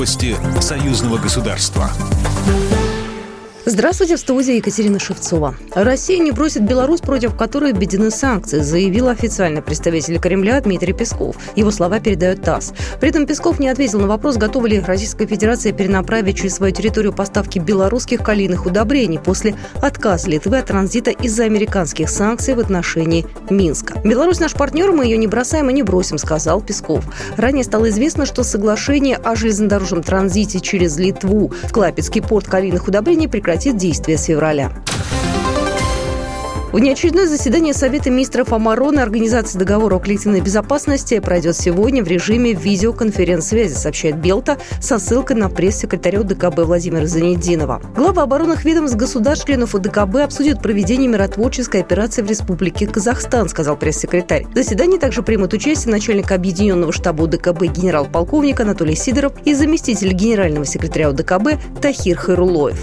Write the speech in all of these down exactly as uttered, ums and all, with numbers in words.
Новости союзного государства. Здравствуйте, в студии Екатерина Шевцова. Россия не бросит Беларусь, против которой введены санкции, заявил официальный представитель Кремля Дмитрий Песков. Его слова передает ТАСС. При этом Песков не ответил на вопрос, готова ли Российская Федерация перенаправить через свою территорию поставки белорусских калийных удобрений после отказа Литвы от транзита из-за американских санкций в отношении Минска. «Беларусь наш партнер, мы ее не бросаем и не бросим», — сказал Песков. Ранее стало известно, что соглашение о железнодорожном транзите через Литву в Клайпедский порт калийных удобрений прекратилось действие с февраля. Внеочередное заседание Совета министров обороны Организации договора о коллективной безопасности пройдет сегодня в режиме видеоконференц-связи, сообщает Белта со ссылкой на пресс-секретаря ОДКБ Владимира Зайнетдинова. Главы оборонных ведомств государств-членов ОДКБ обсудят проведение миротворческой операции в Республике Казахстан, сказал пресс-секретарь. В заседании также примут участие начальник Объединенного штаба ОДКБ генерал-полковник Анатолий Сидоров и заместитель генерального секретаря ОДКБ Тахир Хайрулоев.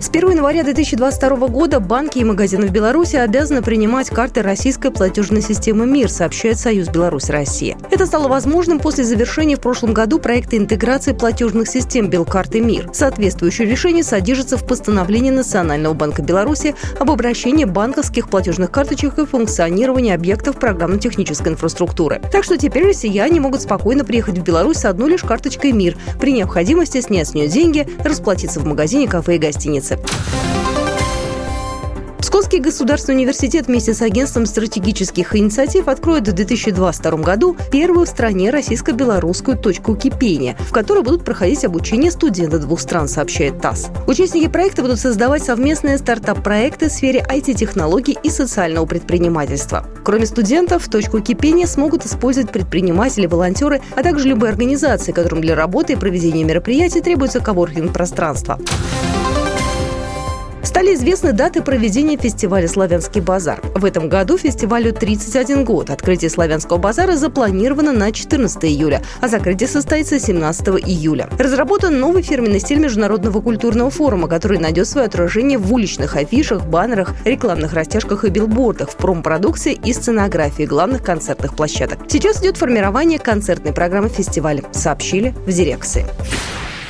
С первого января две тысячи двадцать второго года банки и магазины в Беларуси обязаны принимать карты российской платежной системы «Мир», сообщает Союз Беларусь-Россия. Это стало возможным после завершения в прошлом году проекта интеграции платежных систем «Белкарт» и «Мир». Соответствующее решение содержится в постановлении Национального банка Беларуси об обращении банковских платежных карточек и функционировании объектов программно-технической инфраструктуры. Так что теперь россияне могут спокойно приехать в Беларусь с одной лишь карточкой «Мир», при необходимости снять с нее деньги, расплатиться в магазине, кафе и гостинице. Псковский государственный университет вместе с агентством стратегических инициатив откроет в две тысячи двадцать втором году первую в стране российско-белорусскую точку кипения, в которой будут проходить обучение студенты двух стран, сообщает ТАСС. Участники проекта будут создавать совместные стартап-проекты в сфере ай ти-технологий и социального предпринимательства. Кроме студентов, точку кипения смогут использовать предприниматели, волонтеры, а также любые организации, которым для работы и проведения мероприятий требуется коворкинг-пространство. Стали известны даты проведения фестиваля «Славянский базар». В этом году фестивалю тридцать один год. Открытие «Славянского базара» запланировано на четырнадцатого июля, а закрытие состоится семнадцатого июля. Разработан новый фирменный стиль международного культурного форума, который найдет свое отражение в уличных афишах, баннерах, рекламных растяжках и билбордах, в промпродукции и сценографии главных концертных площадок. Сейчас идет формирование концертной программы фестиваля, сообщили в дирекции.